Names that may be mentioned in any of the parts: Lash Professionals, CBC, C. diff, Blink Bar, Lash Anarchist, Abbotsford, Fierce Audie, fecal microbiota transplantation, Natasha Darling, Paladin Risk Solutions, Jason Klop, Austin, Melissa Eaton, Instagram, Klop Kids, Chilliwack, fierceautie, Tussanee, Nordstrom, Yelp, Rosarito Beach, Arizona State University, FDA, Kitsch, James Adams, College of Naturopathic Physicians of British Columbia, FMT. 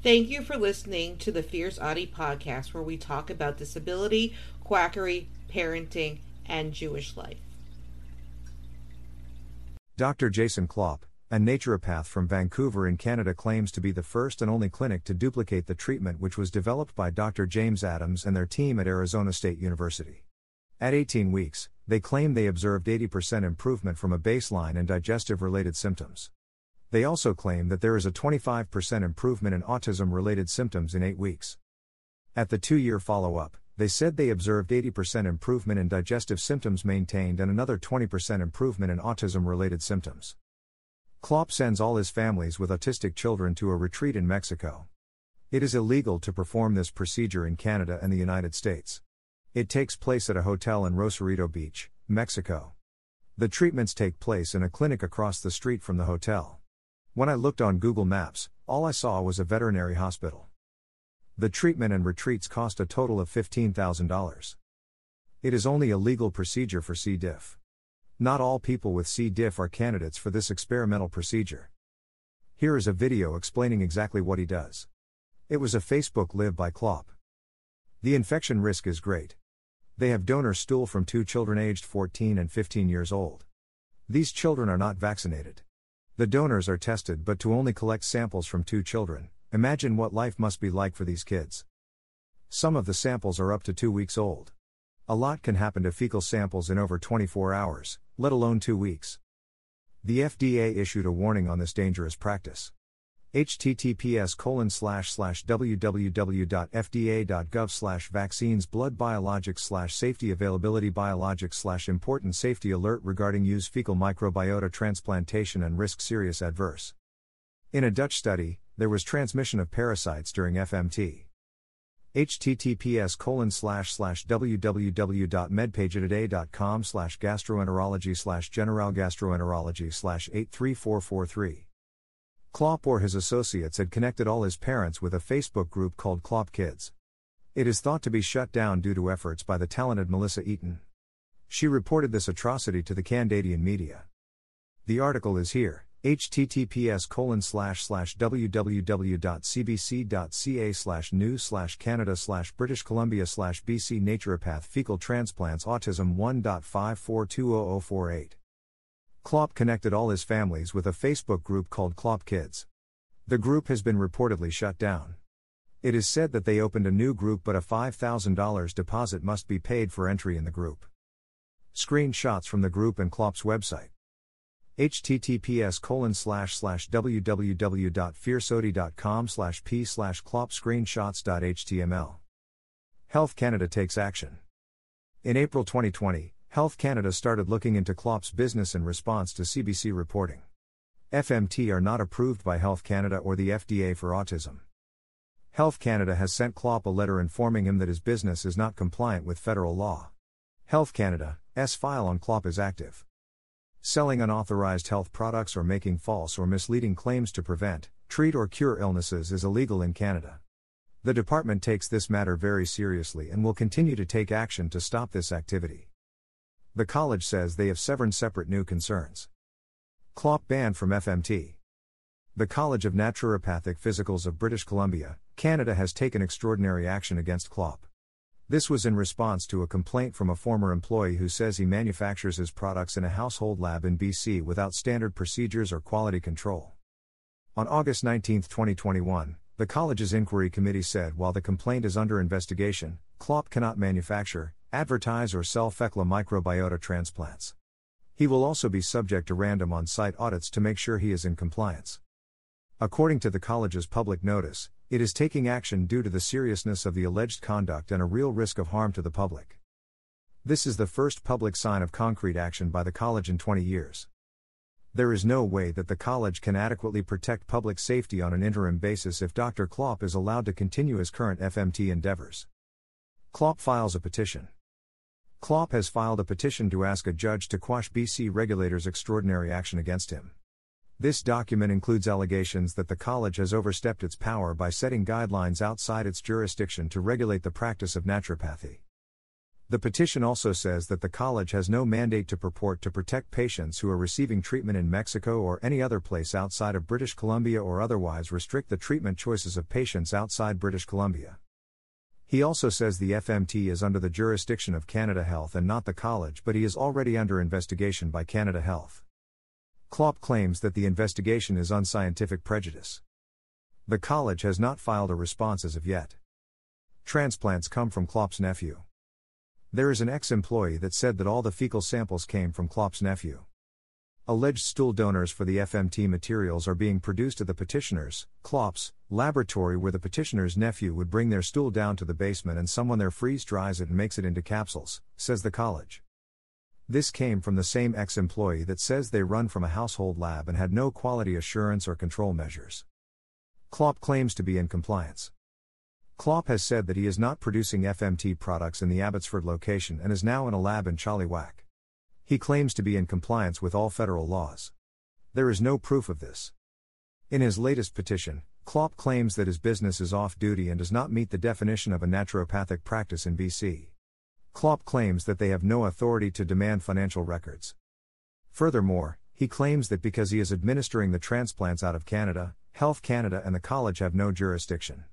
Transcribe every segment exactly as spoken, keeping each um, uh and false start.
Thank you for listening to the Fierce Audie podcast, where we talk about disability, quackery, parenting, and Jewish life. Doctor Jason Klop, a naturopath from Vancouver in Canada, claims to be the first and only clinic to duplicate the treatment which was developed by Doctor James Adams and their team at Arizona State University. At eighteen weeks, they claim they observed eighty percent improvement from a baseline in digestive-related symptoms. They also claim that there is a twenty-five percent improvement in autism-related symptoms in eight weeks. At the two-year follow-up, they said they observed eighty percent improvement in digestive symptoms maintained and another twenty percent improvement in autism-related symptoms. Klop sends all his families with autistic children to a retreat in Mexico. It is illegal to perform this procedure in Canada and the United States. It takes place at a hotel in Rosarito Beach, Mexico. The treatments take place in a clinic across the street from the hotel. When I looked on Google Maps, all I saw was a veterinary hospital. The treatment and retreats cost a total of fifteen thousand dollars. It is only a legal procedure for C. diff. Not all people with C. diff are candidates for this experimental procedure. Here is a video explaining exactly what he does. It was a Facebook Live by Klop. The infection risk is great. They have donor stool from two children aged fourteen and fifteen years old. These children are not vaccinated. The donors are tested, but to only collect samples from two children. Imagine what life must be like for these kids. Some of the samples are up to two weeks old. A lot can happen to fecal samples in over twenty-four hours, let alone two weeks. The F D A issued a warning on this dangerous practice. https colon slash slash www dot fda dot gov slash vaccines blood biologics slash safety availability biologics slash important safety alert regarding use fecal microbiota transplantation and risk serious adverse. In a Dutch study, there was transmission of parasites during F M T. https colon slash slash www dot medpagetoday dot com slash gastroenterology slash general gastroenterology slash eight three four four three. Klop or his associates had connected all his parents with a Facebook group called Klop Kids. It is thought to be shut down due to efforts by the talented Melissa Eaton. She reported this atrocity to the Canadian media. The article is here, https colon slash slash www dot cbc dot ca slash news slash canada slash british columbia slash bc naturopath fecal transplants autism one point five four two zero zero four eight. Klop connected all his families with a Facebook group called Klop Kids. The group has been reportedly shut down. It is said that they opened a new group, but a five thousand dollars deposit must be paid for entry in the group. Screenshots from the group and Klop's website. https colon slash slash www dot fierceaudie dot com slash p slash klop screenshots dot html. Health Canada takes action. In April twenty twenty, Health Canada started looking into Klop's business in response to C B C reporting. F M T are not approved by Health Canada or the F D A for autism. Health Canada has sent Klop a letter informing him that his business is not compliant with federal law. Health Canada's file on Klop is active. Selling unauthorized health products or making false or misleading claims to prevent, treat or cure illnesses is illegal in Canada. The department takes this matter very seriously and will continue to take action to stop this activity. The college says they have seven separate new concerns. Klop banned from F M T. The College of Naturopathic Physicians of British Columbia, Canada has taken extraordinary action against Klop. This was in response to a complaint from a former employee who says he manufactures his products in a household lab in B C without standard procedures or quality control. On August nineteenth twenty twenty-one, the college's inquiry committee said while the complaint is under investigation, Klop cannot manufacture, advertise or sell fecal microbiota transplants. He will also be subject to random on-site audits to make sure he is in compliance. According to the college's public notice, it is taking action due to the seriousness of the alleged conduct and a real risk of harm to the public. This is the first public sign of concrete action by the college in twenty years. There is no way that the college can adequately protect public safety on an interim basis if Doctor Klop is allowed to continue his current F M T endeavors. Klop files a petition. Klop has filed a petition to ask a judge to quash B C regulators' extraordinary action against him. This document includes allegations that the college has overstepped its power by setting guidelines outside its jurisdiction to regulate the practice of naturopathy. The petition also says that the college has no mandate to purport to protect patients who are receiving treatment in Mexico or any other place outside of British Columbia or otherwise restrict the treatment choices of patients outside British Columbia. He also says the F M T is under the jurisdiction of Canada Health and not the college, but he is already under investigation by Canada Health. Klop claims that the investigation is unscientific prejudice. The college has not filed a response as of yet. Transplants come from Klop's nephew. There is an ex-employee that said that all the fecal samples came from Klop's nephew. Alleged stool donors for the F M T materials are being produced at the petitioner's, Klop's, laboratory, where the petitioner's nephew would bring their stool down to the basement and someone there freeze-dries it and makes it into capsules, says the college. This came from the same ex-employee that says they run from a household lab and had no quality assurance or control measures. Klop claims to be in compliance. Klop has said that he is not producing F M T products in the Abbotsford location and is now in a lab in Chilliwack. He claims to be in compliance with all federal laws. There is no proof of this. In his latest petition, Klop claims that his business is off-duty and does not meet the definition of a naturopathic practice in B C. Klop claims that they have no authority to demand financial records. Furthermore, he claims that because he is administering the transplants out of Canada, Health Canada and the college have no jurisdiction.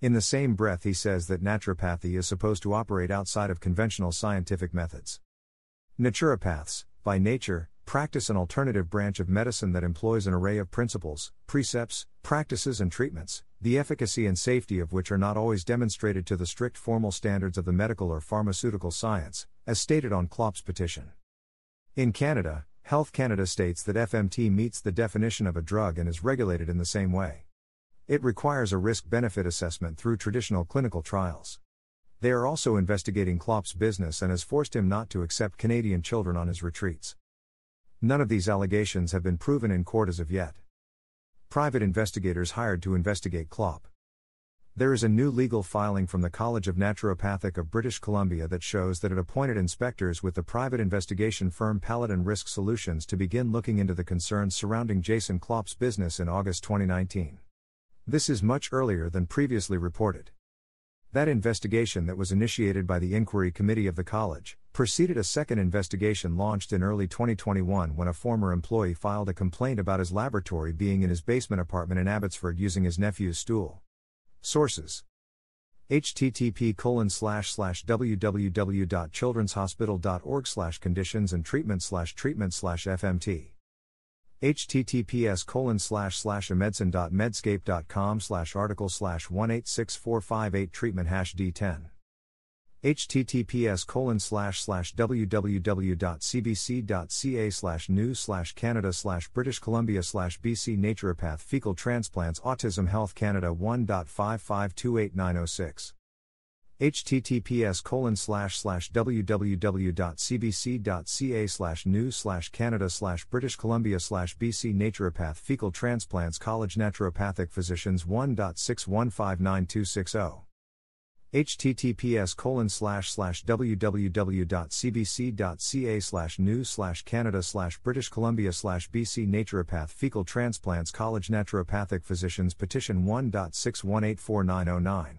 In the same breath, he says that naturopathy is supposed to operate outside of conventional scientific methods. Naturopaths, by nature, practice an alternative branch of medicine that employs an array of principles, precepts, practices and treatments, the efficacy and safety of which are not always demonstrated to the strict formal standards of the medical or pharmaceutical science, as stated on Klop's petition. In Canada, Health Canada states that F M T meets the definition of a drug and is regulated in the same way. It requires a risk-benefit assessment through traditional clinical trials. They are also investigating Klop's business and has forced him not to accept Canadian children on his retreats. None of these allegations have been proven in court as of yet. Private investigators hired to investigate Klop. There is a new legal filing from the College of Naturopathic of British Columbia that shows that it appointed inspectors with the private investigation firm Paladin Risk Solutions to begin looking into the concerns surrounding Jason Klop's business in August twenty nineteen. This is much earlier than previously reported. That investigation that was initiated by the Inquiry Committee of the college preceded a second investigation launched in early twenty twenty-one when a former employee filed a complaint about his laboratory being in his basement apartment in Abbotsford using his nephew's stool. Sources: http colon slash slash www dot children's hospital dot org slash conditions and treatment slash treatment slash fmt, https colon slash slash amedicine.medscape.com slash article slash one eight six four five eight treatment hash d ten, https colon slash slash www.cbc.ca slash news slash canada slash british columbia slash bc naturopath fecal transplants autism health canada one dot five five two eight nine zero six, https colon slash slash www.cbc.ca slash news slash Canada slash British Columbia slash B C naturopath fecal transplants college naturopathic physicians one dot six one five nine two six zero, https colon slash slash www.cbc.ca slash news slash Canada slash British Columbia slash B C naturopath fecal transplants college naturopathic physicians petition one dot six one eight four nine zero nine.